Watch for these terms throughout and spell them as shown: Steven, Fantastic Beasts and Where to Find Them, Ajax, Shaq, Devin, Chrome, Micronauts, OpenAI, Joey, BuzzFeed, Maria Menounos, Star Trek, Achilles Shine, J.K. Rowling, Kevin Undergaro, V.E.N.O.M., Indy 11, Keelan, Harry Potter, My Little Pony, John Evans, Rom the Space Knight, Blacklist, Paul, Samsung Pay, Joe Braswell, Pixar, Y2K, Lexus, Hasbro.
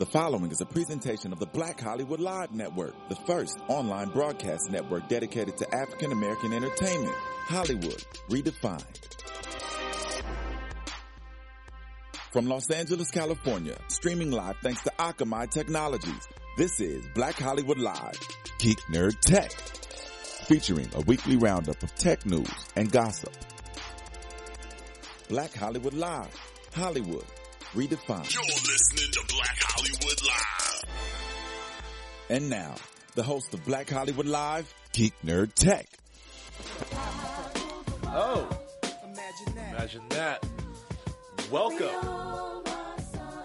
The following is a presentation of the Black Hollywood Live Network, the first online broadcast network dedicated to African American entertainment. Hollywood redefined. From Los Angeles, California, streaming live thanks to Akamai Technologies, this is Black Hollywood Live, Geek Nerd Tech, featuring a weekly roundup of tech news and gossip. Black Hollywood Live, Hollywood redefined. You're listening to Black Hollywood Live. And now, the host of Black Hollywood Live, Geek Nerd Tech. Oh, imagine that. Welcome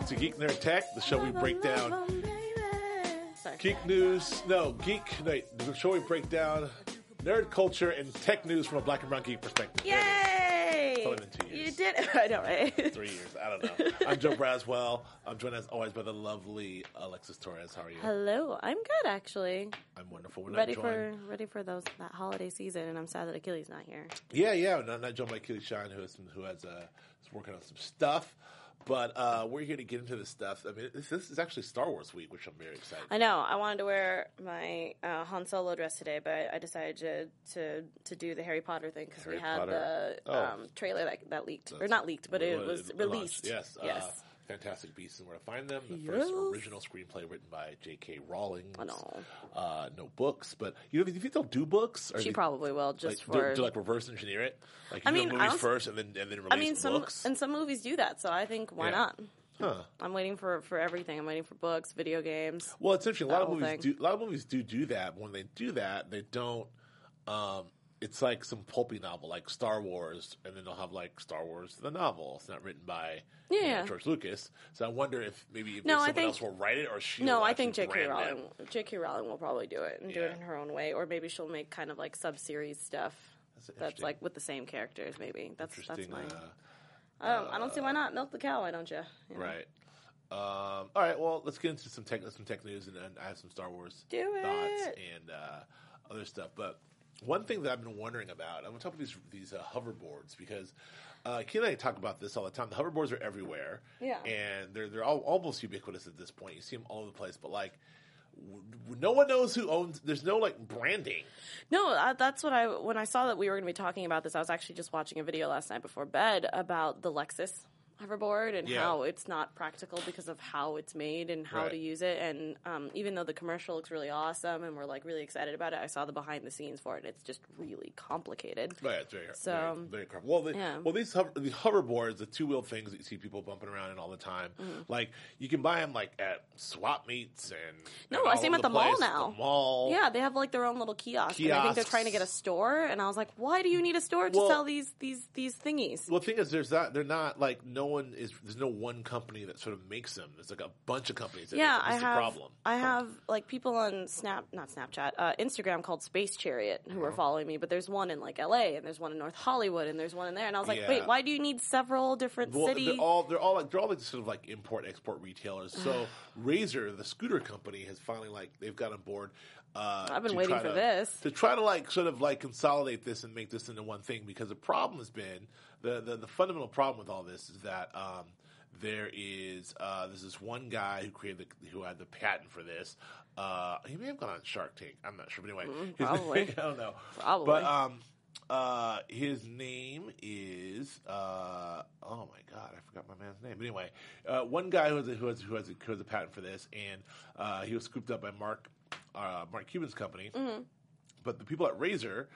to Geek Nerd Tech, the show we break down the show we break down nerd culture and tech news from a black and brown geek perspective. Yay! You did it. I know, right? 3 years. I don't know. I'm Joe Braswell. I'm joined as always by the lovely Alexis Torres. How are you? Hello. I'm good, actually. I'm wonderful. We're ready for that holiday season, and I'm sad that Achilles not here. Yeah. No, I'm not joined by Achilles Shine, who is working on some stuff. But we're here to get into this stuff. I mean, this is actually Star Wars week, which I'm very excited about. I know. I wanted to wear my Han Solo dress today, but I decided to do the Harry Potter thing because we had the trailer that leaked. Or not leaked, but it was released. Yes. Fantastic Beasts and Where to Find Them, the first original screenplay written by J.K. Rowling. Oh, no. No books, but you know, do you think they'll do books? Or she probably will, just like, for... to reverse engineer it? Like, movies first and then release books? And some movies do that, so I think, why not? Huh. I'm waiting for everything. I'm waiting for books, video games. Well, it's interesting. A lot of movies do that. When they do that, they don't... it's like some pulpy novel, like Star Wars, and then they'll have like Star Wars the novel. It's not written by George Lucas, so I wonder if maybe someone else will write it, or she. No, I think J.K. Rowling. J.K. Rowling will probably do it and do it in her own way, or maybe she'll make kind of like sub-series stuff that's like with the same characters. Maybe that's mine. I don't see why not. Milk the cow, why don't you? Right. All right. Well, let's get into some tech news, and I have some Star Wars thoughts and other stuff, but. One thing that I've been wondering about, I'm on top of these hoverboards because Keith and I talk about this all the time. The hoverboards are everywhere, and they're all almost ubiquitous at this point. You see them all over the place, but like no one knows who owns. There's no like branding. No, that's what when I saw that we were going to be talking about this. I was actually just watching a video last night before bed about the Lexus hoverboard and how it's not practical because of how it's made and how to use it. And even though the commercial looks really awesome and we're like really excited about it, I saw the behind the scenes for it. It's just really complicated. Right, it's very very complicated. Well, these hoverboards, the two-wheeled things that you see people bumping around in all the time, like you can buy them like at swap meets and I see them at the mall now. The mall, they have like their own little kiosk. I think they're trying to get a store, and I was like, why do you need a store to sell these thingies? Well, the thing is, there's that they're not like there's no one company that sort of makes them. There's like a bunch of companies that make them. That's the problem. I have like people on Instagram called Space Chariot who are following me, but there's one in like LA and there's one in North Hollywood and there's one in there, and I was like, wait, why do you need several different cities? They're all like sort of like import export retailers. So Razor, the scooter company, has finally like they've got on board. I've been waiting for this. To try to like sort of like consolidate this and make this into one thing, because the problem has been the fundamental problem with all this is that there's this one guy who had the patent for this. He may have gone on Shark Tank. I'm not sure, but anyway, probably. I don't know. Probably. But his name is oh my god, I forgot my man's name. But anyway, one guy who has a patent for this, and he was scooped up by Mark Cuban's company, but the people at Razor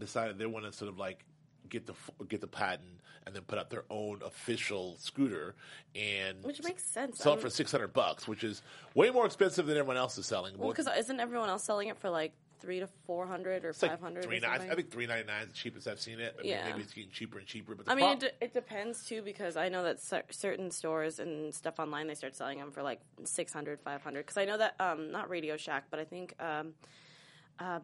decided they want to sort of like get the patent and then put out their own official scooter, and which makes sense. Sell it for $600, which is way more expensive than everyone else is selling. Well, because isn't everyone else selling it for like $300 to $400 or $500? Like I think $399 is the cheapest I've seen it. I mean, maybe it's getting cheaper and cheaper. But it depends too, because I know that certain stores and stuff online, they start selling them for like $600, $500. Because I know that not Radio Shack, but I think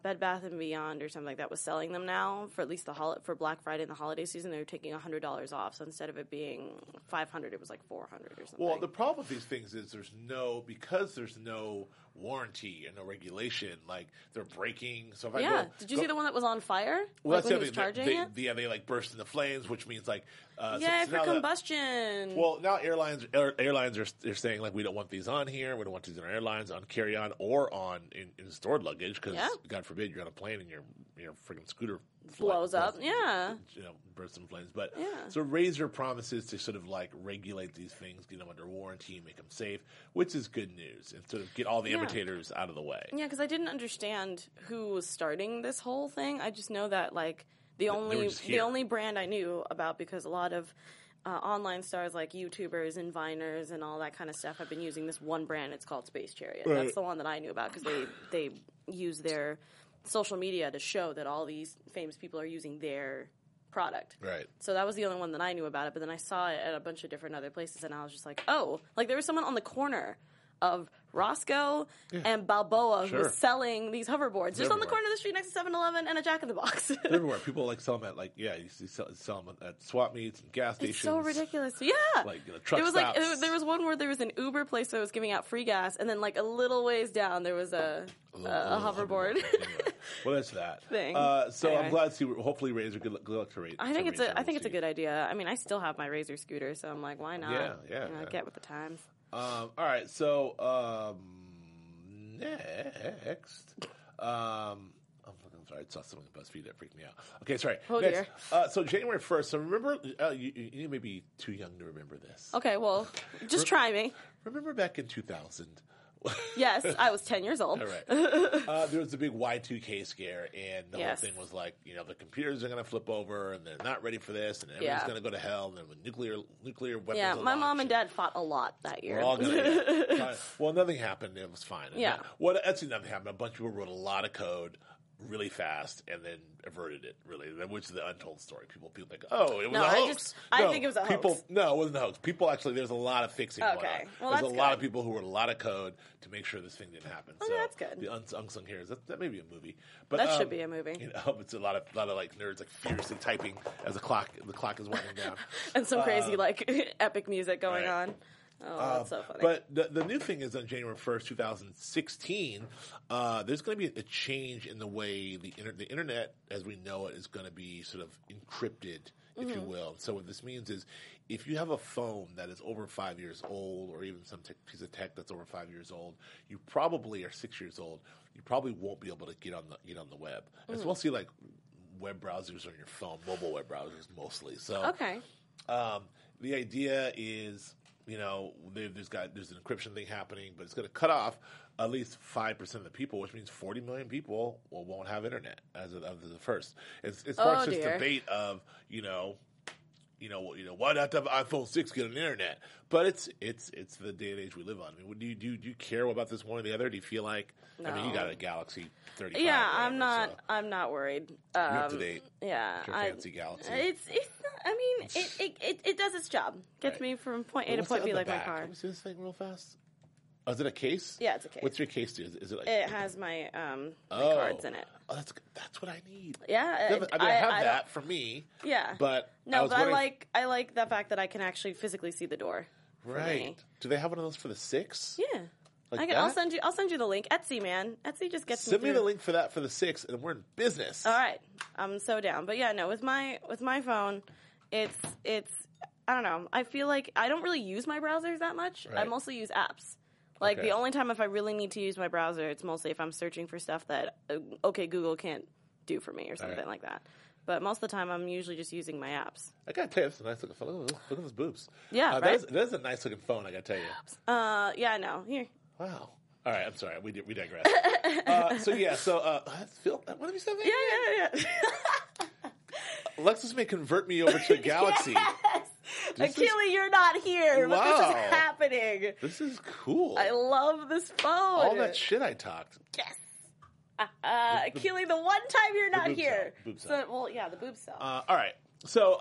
Bed Bath & Beyond or something like that was selling them now for at least for Black Friday and the holiday season. They were taking $100 off, so instead of it being $500, it was like $400 or something. Well, the problem with these things is because there's no warranty and no regulation. Like, they're breaking. So if I go, did you see the one that was on fire? Well, like, that's when he was charging it? Yeah, they, like, burst into flames, which means, like... combustion. Well, now airlines are saying, like, we don't want these on here. We don't want these on airlines, on carry-on, or on in stored luggage, because, God forbid, you're on a plane and your freaking scooter... Blows up. You know, bursts in flames. But, so Razor promises to sort of, like, regulate these things, get them under warranty, make them safe, which is good news, and sort of get all the imitators out of the way. Yeah, because I didn't understand who was starting this whole thing. I just know that, like, the only brand I knew about, because a lot of online stars like YouTubers and Viners and all that kind of stuff have been using this one brand. It's called Space Chariot. Right. That's the one that I knew about, because they use their social media to show that all these famous people are using their product. Right. So that was the only one that I knew about it, but then I saw it at a bunch of different other places, and I was just like, oh, like there was someone on the corner of Roscoe and Balboa who was selling these hoverboards just on the corner of the street next to 7-Eleven and a Jack in the Box. They're everywhere. People like sell them at, like, you sell them at swap meets and gas stations. It's so ridiculous. Yeah. Like, you know, truck stops. Like, there was one where there was an Uber place that was giving out free gas, and then, like, a little ways down there was a hoverboard. Anyway. Well, that's that thing. I'm glad to see. Hopefully, Razor. Good luck to Razor. I think it's a good idea. I mean, I still have my Razor scooter, so I'm like, why not? Yeah. You know, get with the times. All right, so next, I'm sorry, I saw something on BuzzFeed that freaked me out. Okay, sorry. Oh, next, dear. So January 1st, so remember, you may be too young to remember this. Okay, well, just try me. Remember back in 2000? Yes, I was 10 years old. All right. There was a big Y2K scare, and the whole thing was like, you know, the computers are going to flip over, and they're not ready for this, and everything's going to go to hell, and then with nuclear weapons. Yeah, my mom and dad fought a lot that year. We're all gonna well, nothing happened. It was fine. Yeah. Actually, nothing happened. A bunch of people wrote a lot of code really fast and then averted it, really, which is the untold story. People think, oh, it was a hoax. I think it was a hoax. No, it wasn't a hoax. People actually, there's a lot of fixing going on. Well, there's a lot of people who wrote a lot of code to make sure this thing didn't happen. Oh, so that's good. The unsung heroes, that may be a movie. But that should be a movie. You know, it's a lot of like nerds like furiously typing as the clock is winding down. And some crazy like epic music going on. Oh, that's so funny. But the new thing is on January 1st, 2016, there's going to be a change in the way the internet, as we know it, is going to be sort of encrypted, if you will. So what this means is if you have a phone that is over 5 years old, or even some piece of tech that's over 5 years old, you probably are 6 years old. You probably won't be able to get on the web. Mm-hmm. As well, see, like, web browsers on your phone, mobile web browsers mostly. So the idea is... You know, there's an encryption thing happening, but it's going to cut off at least 5% of the people, which means 40 million people won't have internet as of the first. It starts this debate of you know, why not have iPhone 6 get an internet? But it's the day and age we live on. I mean, do you care about this one or the other? Do you feel like I mean, you got a Galaxy 35? Yeah, I'm not. So. I'm not worried. You're up to date. Yeah, it's your fancy Galaxy. It's I mean, it does its job. Gets me from point A to point B, like my car. Can we see this thing real fast? Oh, is it a case? Yeah, it's a case. What's your case do? Is it like... It has my my cards in it. Oh, that's what I need. Yeah. I have that for me. Yeah. But I like the fact that I can actually physically see the door. Right. Do they have one of those for the 6? Yeah. Like I'll send you the link. Etsy, man. Etsy just gets me through. Send me the link for that for the 6, and we're in business. All right. I'm so down. But yeah, no, with my phone... It's I don't know. I feel like I don't really use my browsers that much. Right. I mostly use apps. Like the only time if I really need to use my browser, it's mostly if I'm searching for stuff that Google can't do for me or something like that. But most of the time, I'm usually just using my apps. I gotta tell you, that's a nice looking phone. Look at those boobs. Yeah, right. That is a nice looking phone. I gotta tell you. Yeah, no, here. Wow. All right, I'm sorry. We digress. Phil, what have you said? Yeah. Lexus may convert me over to a Galaxy. Yes! Achilles, you're not here. Wow. Look what's happening. This is cool. I love this phone. All that shit I talked. Yes. Achilles, the one time you're not here. The boobs sell. All right. So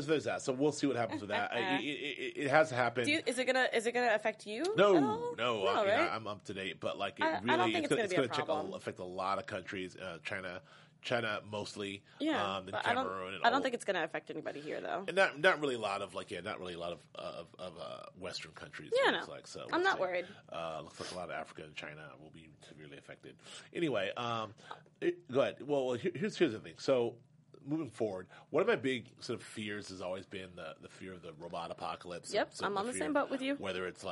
there's that. So we'll see what happens with that. It has happened. Is it gonna affect you? No. I'm up to date, but like it really, it's gonna affect a lot of countries. China. China mostly. Yeah, and Cameroon. I don't think it's going to affect anybody here, though. And not really a lot of Western countries. Yeah, no. So I'm not worried. Looks like a lot of Africa and China will be severely affected. Anyway, go ahead. Well, here's the thing. So, moving forward, one of my big sort of fears has always been the fear of the robot apocalypse. Yep, I'm on the same boat with you. Whether it's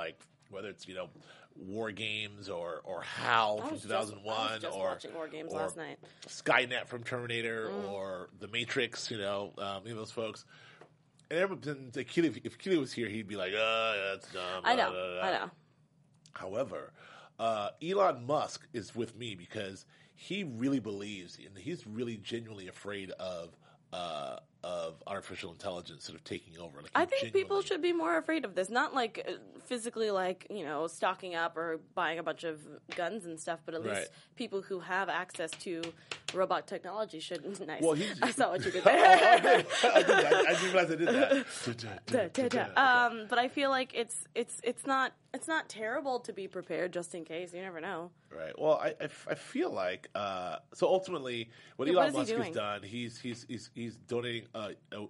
War Games or HAL from 2001 I was just watching War Games last night. Skynet from Terminator or The Matrix, any of those folks. And if Achilles was here, he'd be like, that's dumb. I know. However, Elon Musk is with me because he really believes, and he's really genuinely afraid of artificial intelligence sort of taking over. I think people should be more afraid of this, not physically stocking up or buying a bunch of guns and stuff, but at least people who have access to robot technology should. Nice. Well, I saw what you did there. I didn't realize I did that. But I feel like it's not terrible to be prepared just in case. You never know. Right. Well, I feel like so ultimately what Elon Musk has done, he's donating.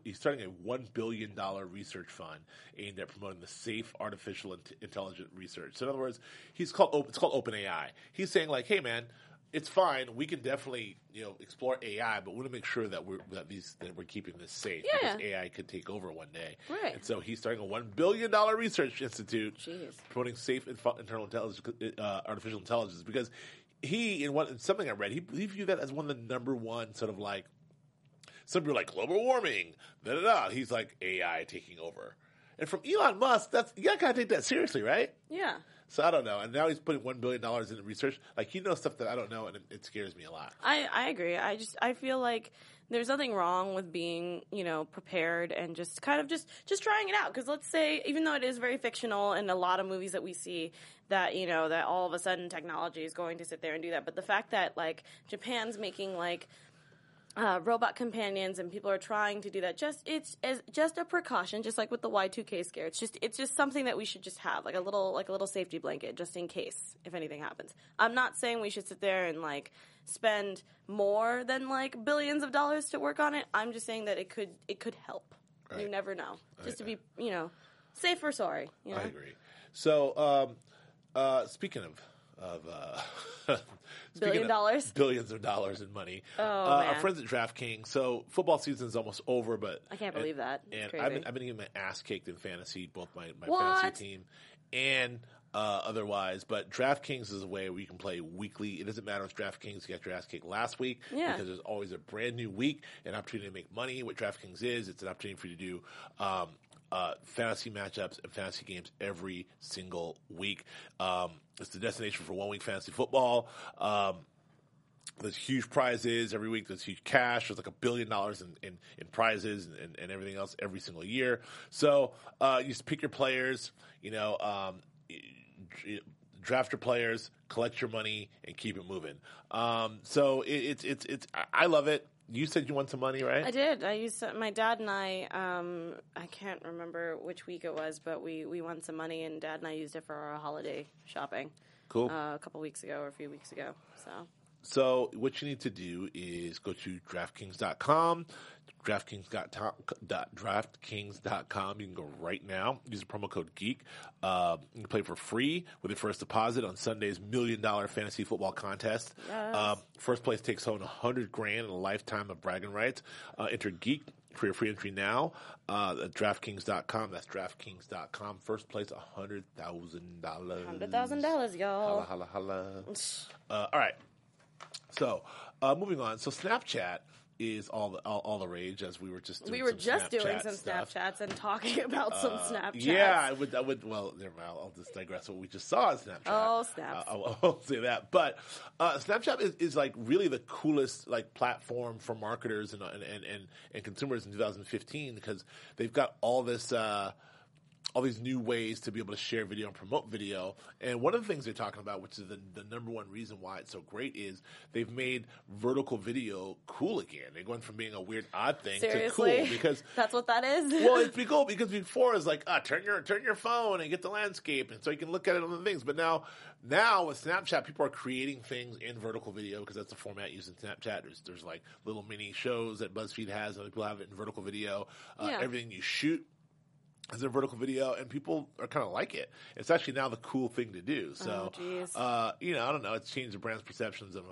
He's starting a $1 billion research fund aimed at promoting the safe artificial intelligent research. So in other words, it's called OpenAI. He's saying hey man, it's fine. We can definitely explore AI, but we want to make sure that we're keeping this safe because AI could take over one day. Right. And so he's starting a $1 billion research institute promoting safe internal intelligence, artificial intelligence, because something I read, he viewed that as one of the number one sort of some people are global warming, da-da-da. He's AI taking over. And from Elon Musk, you got to take that seriously, right? Yeah. So I don't know. And now he's putting $1 billion into research. He knows stuff that I don't know, and it scares me a lot. I agree. I feel like there's nothing wrong with being, prepared and just kind of just trying it out. Because let's say, even though it is very fictional in a lot of movies that we see, that, that all of a sudden technology is going to sit there and do that. But the fact that, Japan's making, robot companions and people are trying to do that. It's just a precaution, just like with the Y2K scare. It's just something that we should just have, like a little safety blanket, just in case if anything happens. I'm not saying we should sit there and spend more than billions of dollars to work on it. I'm just saying that it could help. Right. You never know. Just to be safe or sorry. I agree. So speaking of. Billions of dollars in money. Our friends at DraftKings. So football season is almost over, but I can't believe that. It's crazy. I've been getting my ass kicked in fantasy, both my fantasy team and otherwise. But DraftKings is a way where you can play weekly. It doesn't matter if DraftKings got your ass kicked last week because there's always a brand new week, an opportunity to make money. What DraftKings is, it's an opportunity for you to do fantasy matchups and fantasy games every single week. It's the destination for one-week fantasy football. There's huge prizes every week. There's huge cash. There's $1 billion in prizes and everything else every single year. So you just pick your players, draft your players, collect your money, and keep it moving. So it's I love it. You said you won some money, right? I did. My dad and I, I can't remember which week it was, but we won some money, and Dad and I used it for our holiday shopping. Cool. A couple weeks ago or a few weeks ago. So what you need to do is go to DraftKings.com. DraftKings.com. You can go right now. Use the promo code GEEK. You can play for free with your first deposit on Sunday's $1 million fantasy football contest. Yes. First place takes home $100,000 and a lifetime of bragging rights. Enter GEEK for your free entry now. At DraftKings.com. That's DraftKings.com. First place, $100,000. $100,000, y'all. Holla, holla, holla. All right. So, moving on. So Snapchat is all the rage, as we were just doing. Snapchats and talking about some Snapchats. Yeah, I would. Well, never mind. I'll just digress. What we just saw is Snapchat. Oh, snaps! I won't say that. But Snapchat is really the coolest platform for marketers and consumers in 2015 because they've got all this. all these new ways to be able to share video and promote video. And one of the things they're talking about, which is the number one reason why it's so great, is they've made vertical video cool again. They're going from being a weird, odd thing to cool. Because that's what that is? Well, it's pretty cool because before it's like, turn your phone and get the landscape, and so you can look at it on the things. But now with Snapchat, people are creating things in vertical video because that's the format used in Snapchat. There's like little mini shows that BuzzFeed has, and people have it in vertical video. Everything you shoot is a vertical video, and people are kind of like it. It's actually now the cool thing to do. So, I don't know. It's changed the brand's perceptions of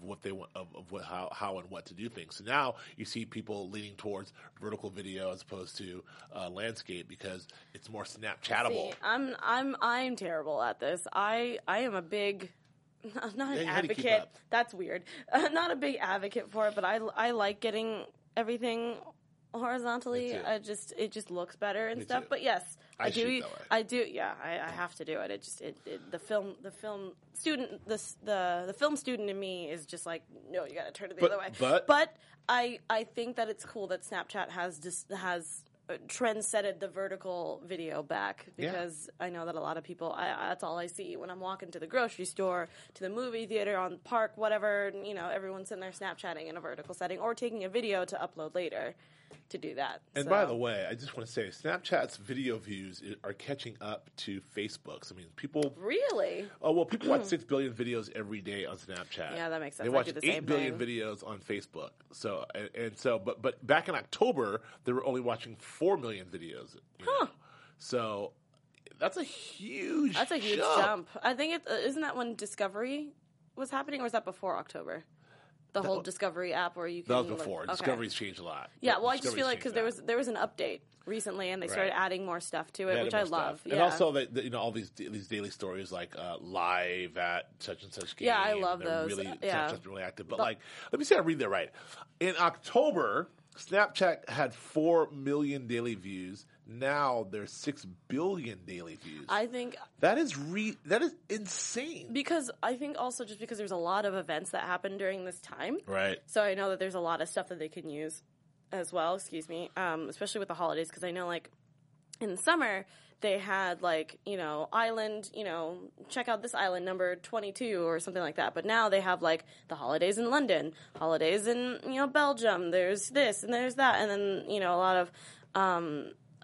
what they want, of how and what to do things. So now you see people leaning towards vertical video as opposed to landscape because it's more Snapchatable. See, I'm terrible at this. I am a big. I'm not an advocate. That's weird. I'm not a big advocate for it, but I like getting everything horizontally. It just looks better and stuff. But yes, I do. Yeah, I have to do it. The film student in me is just like, no, you got to turn it the other way. But I think that it's cool that Snapchat has trendsetted the vertical video back because I know that a lot of people. That's all I see when I'm walking to the grocery store, to the movie theater, on the park, whatever. And, everyone's in there Snapchatting in a vertical setting or taking a video to upload later to do that. And by the way, I just want to say Snapchat's video views are catching up to Facebook's. I mean, people really. Oh well, people watch 6 billion videos every day on Snapchat. Yeah, that makes sense. They watch 8 billion videos on Facebook. So but back in October, they were only watching 4 million videos. So that's a huge. That's a huge jump. I think isn't that when Discovery was happening, or was that before October? The whole Discovery app where you can... That was before. Okay. Discovery's changed a lot. Yeah, well, I just feel like because there was an update recently and they started adding more stuff to it, which I love. Yeah. And also, all these daily stories like live at such and such game. Yeah, I love those. Snapchat's really active. But let me see if I read that right. In October, Snapchat had 4 million daily views. Now there's 6 billion daily views. I think... That is insane. Because I think also just because there's a lot of events that happen during this time. Right. So I know that there's a lot of stuff that they can use as well, especially with the holidays, because I know, in the summer... They had, island, check out this island number 22 or something like that. But now they have, the holidays in London, holidays in, Belgium. There's this and there's that. And then, a lot of,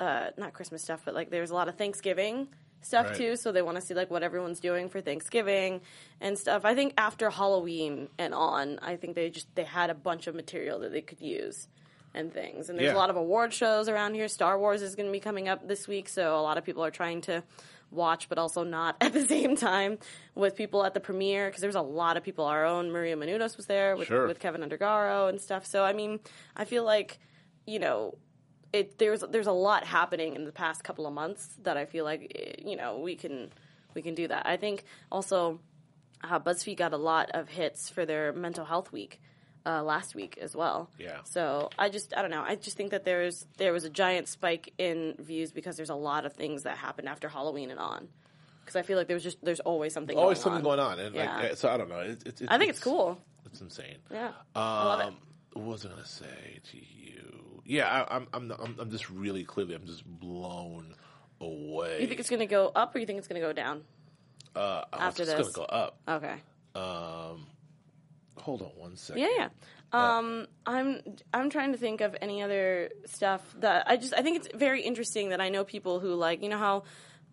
not Christmas stuff, but, there's a lot of Thanksgiving stuff, too. So they want to see, what everyone's doing for Thanksgiving and stuff. I think after Halloween and on, I think they had a bunch of material that they could use. And things. And there's a lot of award shows around here. Star Wars is going to be coming up this week, so a lot of people are trying to watch, but also not at the same time with people at the premiere, because there's a lot of people. Our own Maria Menounos was there with Kevin Undergaro and stuff. So, I mean, I feel like, there's a lot happening in the past couple of months that I feel like, we can do that. I think also BuzzFeed got a lot of hits for their mental health week. Last week as well. Yeah. So I don't know. I just think that there was a giant spike in views because there's a lot of things that happen after Halloween and on. Because I feel like there's always something going on. Always something going on. And so I don't know. I think it's cool. It's insane. Yeah. I love it. What was I going to say to you? Yeah, I'm just really clearly, I'm just blown away. You think it's going to go up or you think it's going to go down? After this? It's going to go up. Okay. Hold on one second. Yeah. I'm trying to think of any other stuff that I think it's very interesting that I know people who how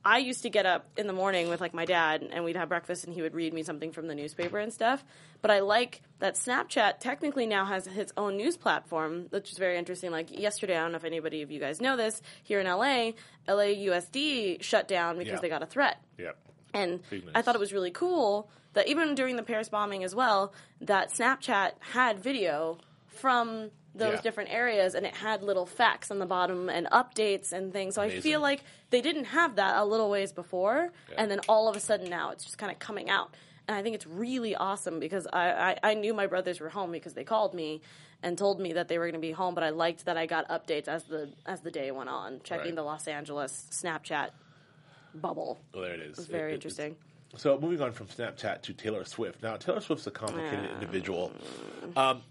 I used to get up in the morning with my dad and we'd have breakfast and he would read me something from the newspaper and stuff. But I like that Snapchat technically now has its own news platform, which is very interesting. Yesterday, I don't know if anybody of you guys know this, here in LAUSD shut down because they got a threat. Yeah. And I thought it was really cool that even during the Paris bombing as well, that Snapchat had video from those different areas, and it had little facts on the bottom and updates and things. So amazing. I feel like they didn't have that a little ways before, and then all of a sudden now it's just kind of coming out. And I think it's really awesome because I knew my brothers were home because they called me and told me that they were going to be home, but I liked that I got updates as the day went on, checking the Los Angeles Snapchat bubble. Well, there it is. It's very interesting. So moving on from Snapchat to Taylor Swift. Now, Taylor Swift's a complicated individual.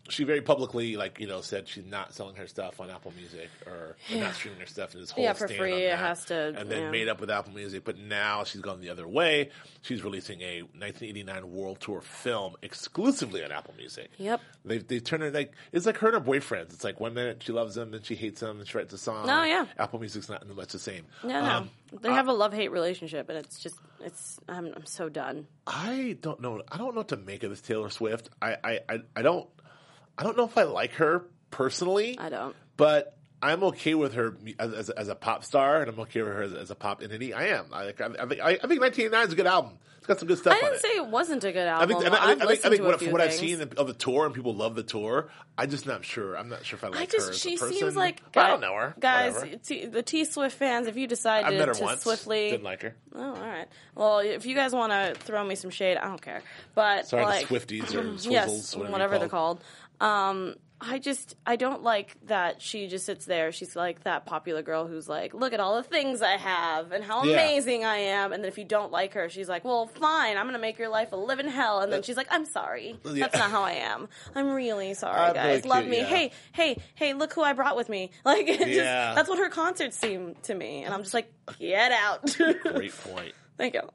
She very publicly, said she's not selling her stuff on Apple Music or not streaming her stuff. And this whole for free. It has to. And then made up with Apple Music. But now she's gone the other way. She's releasing a 1989 World Tour film exclusively on Apple Music. Yep. They turn it it's like her and her boyfriends. It's like 1 minute she loves them, then she hates them, then she writes a song. Oh, yeah. Apple Music's not much the same. No. They have a love-hate relationship, and it's just I'm so done. I don't know. I don't know what to make of this Taylor Swift. I don't know if I like her personally. I don't. But I'm okay with her as a pop star, and I'm okay with her as a pop entity. I am. I think 1989 is a good album. It's got some good stuff on it. I didn't say it wasn't a good album. I think from what I've seen of the tour, and people love the tour, I'm just not sure. I'm not sure if I like her as a person. She seems like... I don't know her. Guys, the T-Swift fans, if you decide to swiftly... Didn't like her. Oh, all right. Well, if you guys want to throw me some shade, I don't care. But sorry, the Swifties or Swizzles. Yes, whatever they're called. I don't like that she just sits there. She's like that popular girl who's like, look at all the things I have and how amazing I am. And then if you don't like her, she's like, well, fine, I'm going to make your life a living hell. And then she's like, I'm sorry. Yeah. That's not how I am. I'm really sorry, guys. Really love me. Yeah. Hey, look who I brought with me. Like, that's what her concerts seem to me. And I'm just like, get out. Great point. Thank you.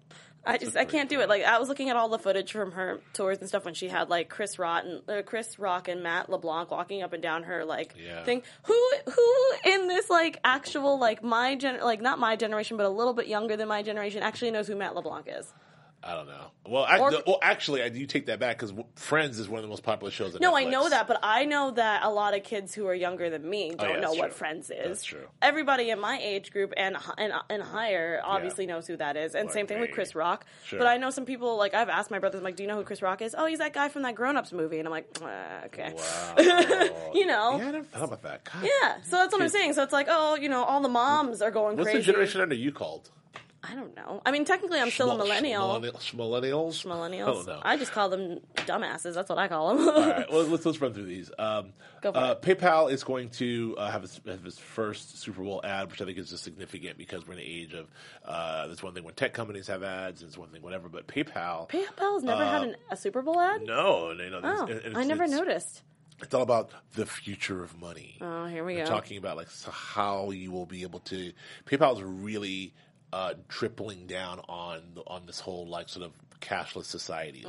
I can't do it. Like, I was looking at all the footage from her tours and stuff when she had like Chris Rock and Matt LeBlanc walking up and down her thing. Who in this not my generation but a little bit younger than my generation actually knows who Matt LeBlanc is? I don't know. Well, I do take that back because Friends is one of the most popular shows on Netflix. No, I know that, but I know that a lot of kids who are younger than me don't know what Friends is. That's true. Everybody in my age group and higher obviously knows who that is. And same thing with Chris Rock. Sure. But I know some people, I've asked my brothers, I'm like, do you know who Chris Rock is? Oh, he's that guy from that Grown Ups movie. And I'm like, okay. Wow. Yeah, I never thought about that. God. Yeah, so that's what I'm saying. So it's like, all the moms are going crazy. What's the generation under you called? I don't know. I mean, technically, I'm still a millennial. Millennials? I don't know. I just call them dumbasses. That's what I call them. All right. Well, let's run through these. Go for it. PayPal is going to have its first Super Bowl ad, which I think is just significant because we're in the age of that's one thing when tech companies have ads, and it's one thing whatever, but PayPal... PayPal's never had a Super Bowl ad? No. I never noticed. It's all about the future of money. Oh, here we go. We're talking about how you will be able to... PayPal's really... tripling down on this whole cashless society,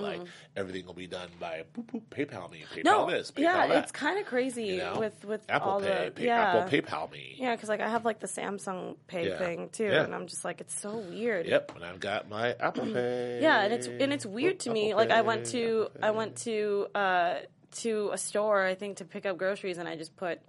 everything will be done by PayPal me, PayPal this, PayPal that. It's kind of crazy with Apple all Pay, Apple PayPal me. Yeah, because I have the Samsung Pay thing too, and I'm just like, it's so weird. Yep, and I've got my Apple Pay. Yeah, and it's weird to me. I went to a store, I think, to pick up groceries, and I just put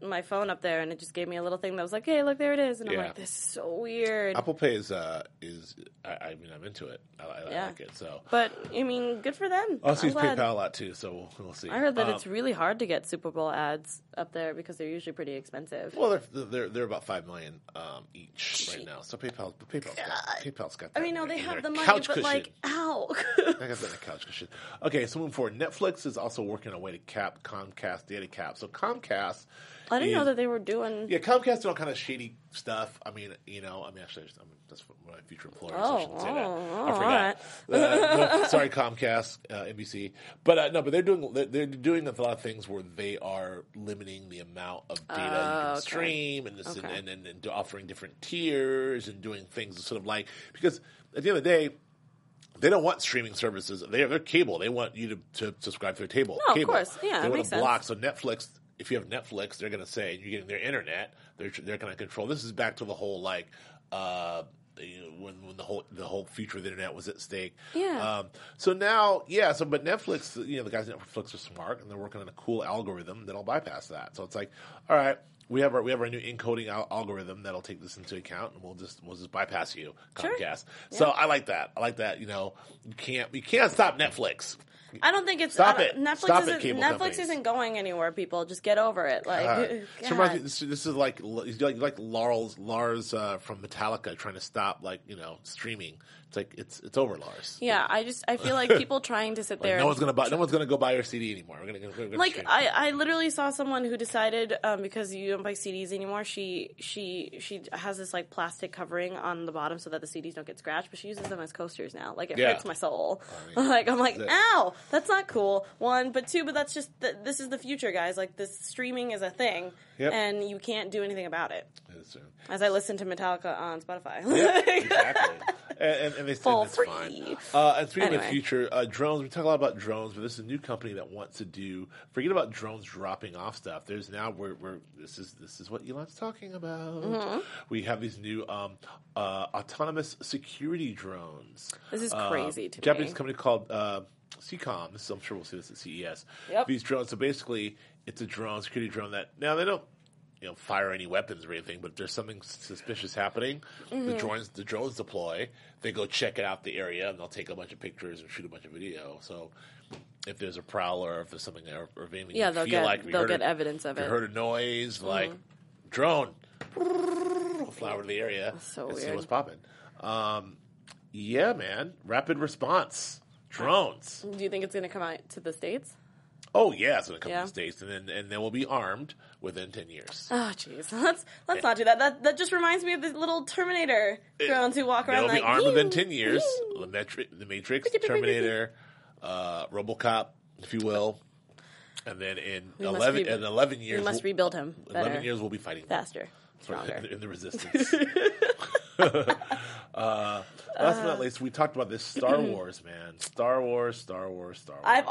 my phone up there, and it just gave me a little thing that was like, hey, look, there it is. And I'm like, this is so weird. Apple Pay I'm into it. I like it. So. But, good for them. Also use PayPal a lot, too, so we'll see. I heard that it's really hard to get Super Bowl ads up there because they're usually pretty expensive. Well, they're about $5 million each right now. So PayPal's got that. They have the money, ow. I got that in a couch cushion. Okay, so moving forward, Netflix is also working on a way to cap Comcast data cap. So Comcast... I didn't know that they were doing... Yeah, Comcast did all kind of shady stuff. That's my future employer, so I shouldn't say that. I forgot. Sorry, Comcast, NBC. But but they're doing a lot of things where they are limiting the amount of data you can stream and offering different tiers and doing things because at the end of the day, they don't want streaming services. They're cable. They want you to subscribe to their cable. No, cable. Of course. Yeah, they want to block. So Netflix... If you have Netflix, they're going to say you're getting their internet. They're going to control. This is back to the whole when the whole future of the internet was at stake. Yeah. So now, yeah. So but Netflix, the guys at Netflix are smart and they're working on a cool algorithm that'll bypass that. So it's like, all right, we have our new encoding algorithm that'll take this into account, and we'll just bypass you, Comcast. Sure. Yeah. So I like that. You can't stop Netflix. I don't think it's... Stop it. Netflix isn't going anywhere, people. Just get over it. This is like Lars from Metallica trying to stop streaming It's like it's over, Lars. Yeah, I feel like people trying to sit like there. No one's gonna go buy your CD anymore. We're gonna like I literally saw someone who decided because you don't buy CDs anymore. She has this like plastic covering on the bottom so that the CDs don't get scratched. But she uses them as coasters now. Like it hurts my soul. I mean, like I'm like, ow, that's not cool. One, but two, but that's just this is the future, guys. Like this streaming is a thing, and you can't do anything about it. That's true. As I listen to Metallica on Spotify, exactly. And they say that's fine. And speaking of the future, drones, we talk a lot about drones, but this is a new company that wants to do, forget about drones dropping off stuff. There's now, this is what Elon's talking about. Mm-hmm. We have these new autonomous security drones. This is crazy to me. Japanese company called CCOM. I'm sure we'll see this at CES. Yep. These drones, so basically it's a drone, security drone that, now they don't, fire any weapons or anything, but if there's something suspicious happening, mm-hmm. the drones deploy, they go check out the area, and they'll take a bunch of pictures and shoot a bunch of video. So if there's a prowler, if there's something, or if anything, you feel like they'll get evidence of it. You heard a noise, mm-hmm. like, drone, fly over to the area, that's so and weird. See what's popping. Yeah, man, rapid response, drones. Do you think it's going to come out to the States? Oh, yeah, it's going to come to the States, and then we'll be armed within 10 years. Oh, jeez. Let's not do that. That just reminds me of the little Terminator drones who walk around like... They'll be armed within 10 years. The Matrix, Terminator, RoboCop, if you will. And then in 11 years... We must rebuild him. 11 years, we'll be fighting faster, stronger. In the resistance. Last but not least, we talked about this Star Wars, man. Star Wars. I've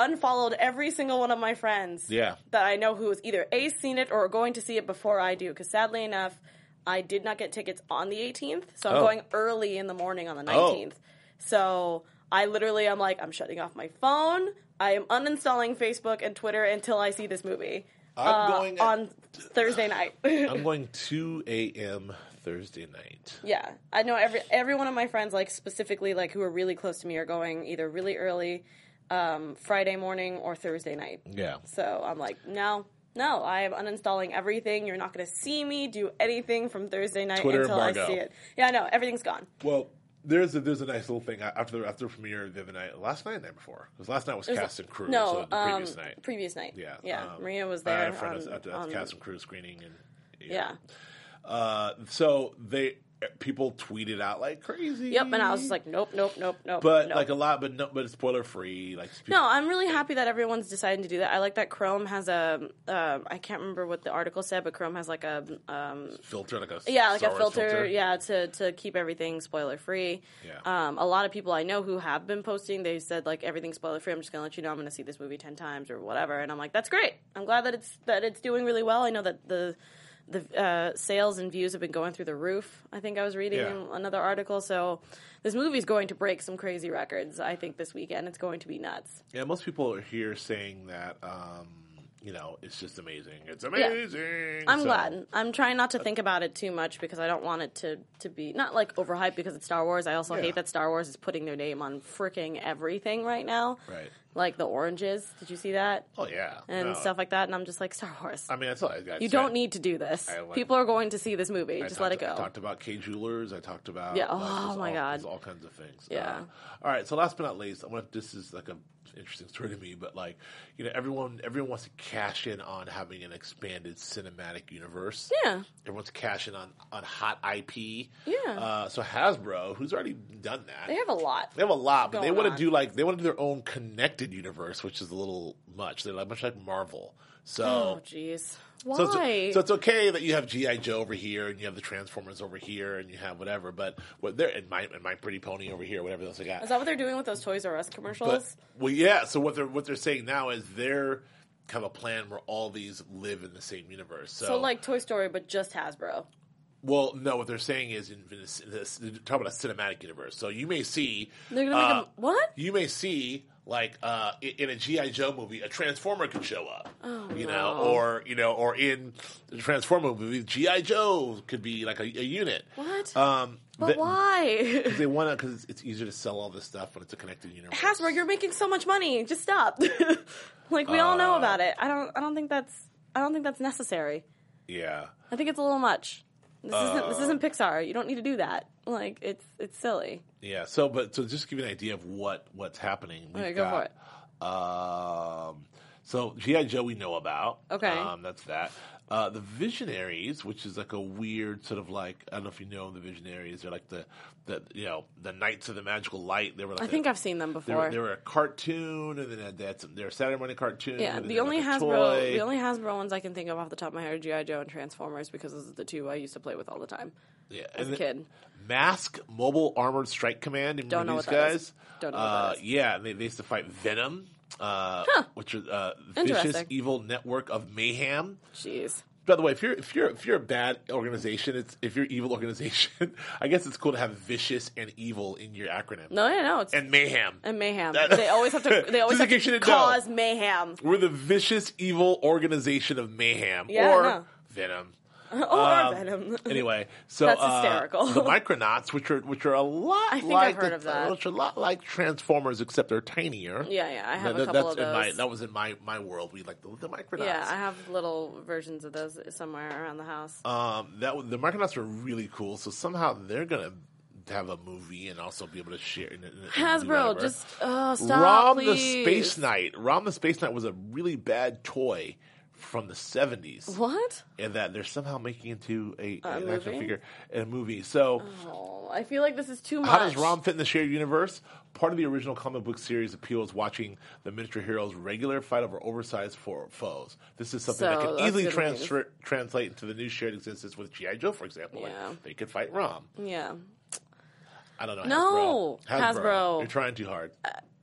unfollowed every single one of my friends that I know who has either A, seen it or are going to see it before I do. Because sadly enough, I did not get tickets on the 18th. So I'm going early in the morning on the 19th. So I'm like, I'm shutting off my phone. I am uninstalling Facebook and Twitter until I see this movie. I'm going on Thursday night. I'm going 2 a.m. Thursday night. Yeah. I know every one of my friends, like specifically like who are really close to me, are going either really early Friday morning or Thursday night. Yeah. So I'm like, no, I am uninstalling everything. You're not going to see me do anything from Thursday night Twitter until embargo. I see it. Yeah, I know. Everything's gone. Well, there's a nice little thing after the premiere the other night. Last night, the night before, because last night was cast and crew. No, so the previous night. Yeah, Maria was there. I had a friend at the cast and crew screening, and so people tweeted out like crazy. Yep, and I was just like, nope. Like a lot, but it's spoiler free. Like I'm really happy that everyone's deciding to do that. I like that Chrome has a I can't remember what the article said, but Chrome has like a filter, like a Star Wars filter, to keep everything spoiler free. Yeah. A lot of people I know who have been posting, they said like everything's spoiler free. I'm just gonna let you know I'm gonna see this movie 10 times or whatever, and I'm like, that's great. I'm glad that it's doing really well. I know that the sales and views have been going through the roof. I think I was reading another article. So this movie's going to break some crazy records, I think, this weekend. It's going to be nuts. Yeah, most people are here saying that, it's just amazing. It's amazing. Yeah. I'm glad. I'm trying not to think about it too much because I don't want it to be, not like overhyped because it's Star Wars. I also hate that Star Wars is putting their name on freaking everything right now. Right. Like the oranges. Did you see that? Oh, yeah. And stuff like that. And I'm just like, Star Wars. I mean, that's all I got. You don't need to do this. People are going to see this movie. Just let it go. I talked about K-Jewelers. I talked about... Yeah. Oh, my God. There's all kinds of things. Yeah. All right. So last but not least, this is like an interesting story to me, but like, everyone wants to cash in on having an expanded cinematic universe. Yeah. Everyone's cashing on hot IP. Yeah. So Hasbro, who's already done that. They have a lot, but they want to do their own connected universe, which is a little much. They're much like Marvel. So, jeez, why? So it's okay that you have G.I. Joe over here, and you have the Transformers over here, and you have whatever. But what they're and my Pretty Pony over here, whatever else they got. Is that what they're doing with those Toys R Us commercials? So what they're saying now is they're kind of a plan where all these live in the same universe. So like Toy Story, but just Hasbro. Well, no. What they're saying is, they're talking about a cinematic universe. So you may see they're going to make what? You may see. Like in a G.I. Joe movie, a Transformer could show up, or in the Transformer movie, G.I. Joe could be like a unit. What? But why? Because they want to. Because it's easier to sell all this stuff when it's a connected universe. Hasbro, you're making so much money. Just stop. Like we all know about it. I don't think that's necessary. Yeah. I think it's a little much. This isn't Pixar. You don't need to do that. Like, it's silly. Yeah. So, so just to give you an idea of what's happening. Okay, go for it. So G.I. Joe we know about. Okay. That's that. The Visionaries, which is like a weird sort of like, I don't know if you know the Visionaries. They're like the Knights of the Magical Light. They were like I think I've seen them before. They were a cartoon, and then they had their Saturday morning cartoon. Yeah, the only Hasbro ones I can think of off the top of my head are G.I. Joe and Transformers, because those are the two I used to play with all the time. Yeah, as a kid. Mask, Mobile Armored Strike Command. Don't know what that is. Don't know what that is. Yeah, they used to fight Venom. Which is vicious evil network of mayhem. Jeez. By the way, if you're a bad organization, if you're an evil organization, I guess it's cool to have vicious and evil in your acronym. And mayhem. And mayhem. They always have to cause mayhem. We're the vicious evil organization of mayhem Venom. Venom. Anyway, so that's hysterical. The Micronauts, which are a lot like Transformers, except they're tinier. Yeah, yeah, I have a couple of those. That was in my world. We like the Micronauts. Yeah, I have little versions of those somewhere around the house. The Micronauts were really cool. So somehow they're gonna have a movie and also be able to share. Hasbro, just stop, Rom the Space Knight. Rom the Space Knight was a really bad toy from the 70s. What? And that they're somehow making into an action figure in a movie. So I feel like this is too much. How does Rom fit in the shared universe? Part of the original comic book series appeal is watching the miniature heroes regular fight over oversized foes. This is something that can easily translate into the new shared existence with G.I. Joe, for example. Yeah. Like, they could fight Rom. Yeah. I don't know. No. Hasbro. You're trying too hard.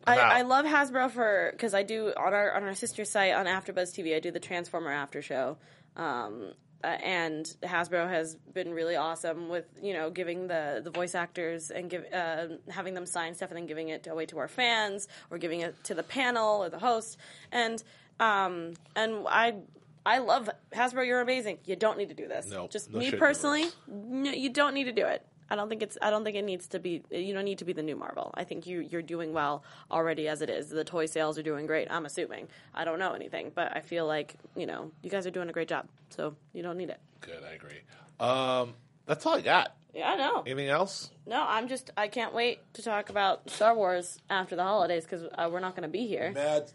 I love Hasbro because I do on our sister site on AfterBuzz TV. I do the Transformer After Show, and Hasbro has been really awesome with giving the voice actors and having them sign stuff and then giving it away to our fans or giving it to the panel or the host, and I love Hasbro. You're amazing. You don't need to do this. Me personally, you don't need to do it. I don't think it needs to be. You don't need to be the new Marvel. I think you're doing well already as it is. The toy sales are doing great. I'm assuming. I don't know anything, but I feel like you guys are doing a great job. So you don't need it. Good, I agree. That's all I got. Yeah, I know. Anything else? No, I can't wait to talk about Star Wars after the holidays because we're not going to be here. Mad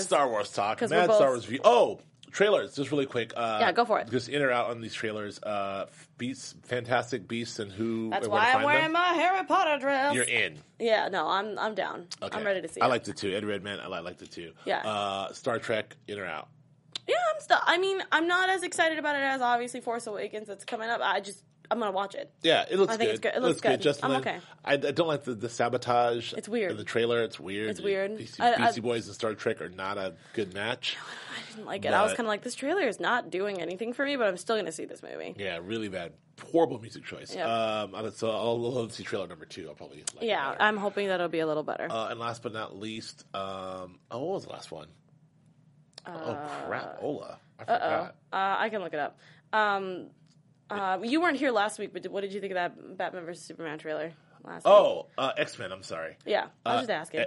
Star Wars talk. Mad Star Wars view. Oh. Trailers, just really quick. Yeah, go for it. Just in or out on these trailers. Beasts, Fantastic Beasts, and who. That's why I'm wearing my Harry Potter dress. You're in. Yeah, no, I'm down. Okay. I'm ready to see it. I like the two. Ed Redman, I like the two. Yeah. Star Trek, in or out. Yeah, I'm not as excited about it as obviously Force Awakens that's coming up. I'm gonna watch it. Yeah, it looks good. I think it's good. It looks good. Justin, I'm okay. I don't like the sabotage. It's weird. In the trailer, it's weird. It's weird. Beastie Boys and Star Trek are not a good match. I didn't like it. I was kind of like, this trailer is not doing anything for me, but I'm still gonna see this movie. Yeah, really bad. Horrible music choice. Yep. So I'll love to see trailer number 2. I'll probably like it better. I'm hoping that'll be a little better. And last but not least, what was the last one? Ola. I forgot. I can look it up. You weren't here last week, but what did you think of that Batman vs. Superman trailer last week? X-Men, I'm sorry. Yeah, I was just asking.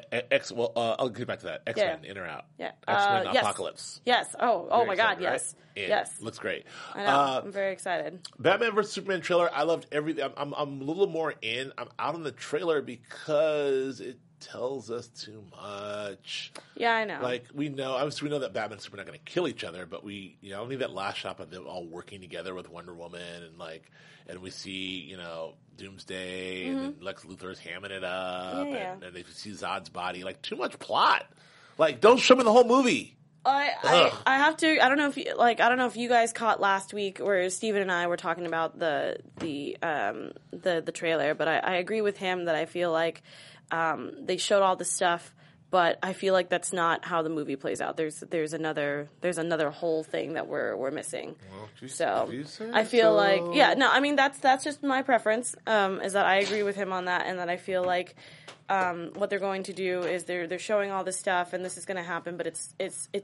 I'll get back to that. X-Men, in or out? Yeah. X-Men, Apocalypse. Yes. Oh my God, right? Yes. Yes. Looks great. I know. I'm very excited. Batman vs. Superman trailer, I loved everything. I'm a little more in. I'm out on the trailer because it tells us too much. Yeah, I know. Like, we know, obviously, we know that Batman and Superman are not going to kill each other, but we, I need that last shot of them all working together with Wonder Woman, and we see, Doomsday, mm-hmm. and Lex Luthor's hamming it up, and they see Zod's body. Like, too much plot. Like, don't show me the whole movie. I have to. I don't know if you guys caught last week where Steven and I were talking about the trailer, but I agree with him that I feel like. They showed all this stuff, but I feel like that's not how the movie plays out. There's another whole thing that we're missing. Well, that's just my preference. Is that I agree with him on that, and that I feel like what they're going to do is they're showing all this stuff, and this is going to happen, but it's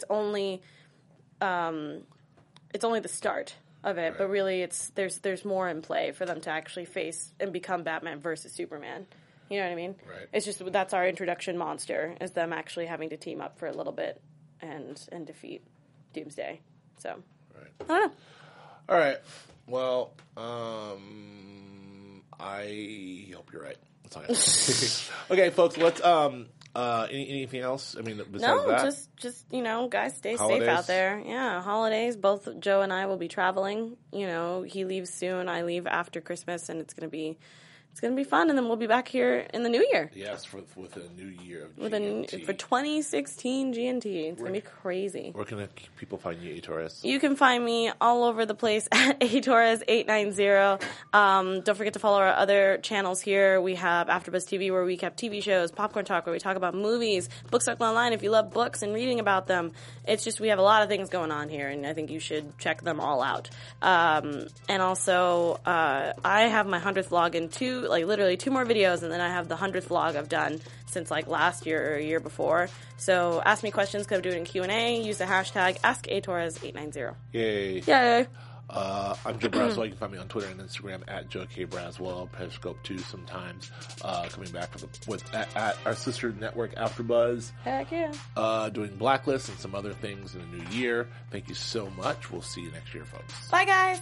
only the start of it. Right. But really, there's more in play for them to actually face and become Batman versus Superman. You know what I mean? Right. It's just that's our introduction monster, is them actually having to team up for a little bit and defeat Doomsday. So, right. I don't know. All right. Well, I hope you're right. That's all I got. Okay, folks, let's anything else? I mean, besides that? just you know, guys, stay safe out there. Yeah, holidays. Both Joe and I will be traveling. You know, he leaves soon. I leave after Christmas, and it's gonna be fun. And then we'll be back here in the new year. Yes, with a new year of GNT. For 2016 GNT. It's gonna be crazy. Where can people find you, A Torres? You can find me all over the place at A Torres 890. Don't forget to follow our other channels here. We have AfterBuzz TV, where we kept TV shows, Popcorn Talk, where we talk about movies, Booksuckle Online if you love books and reading about them. It's just we have a lot of things going on here, and I think you should check them all out. And also, I have my 100th vlog in literally 2 more videos, and then I have the 100th vlog I've done since like last year or a year before. So ask me questions, come do it in Q&A, use the hashtag AskATorres890. Yay. Yay. I'm Joe Braswell. You can find me on Twitter and Instagram at Joe K. Braswell, Periscope 2 sometimes. Coming back with our sister network, AfterBuzz. Heck yeah. Doing Blacklist and some other things in the new year. Thank you so much. We'll see you next year, folks. Bye, guys.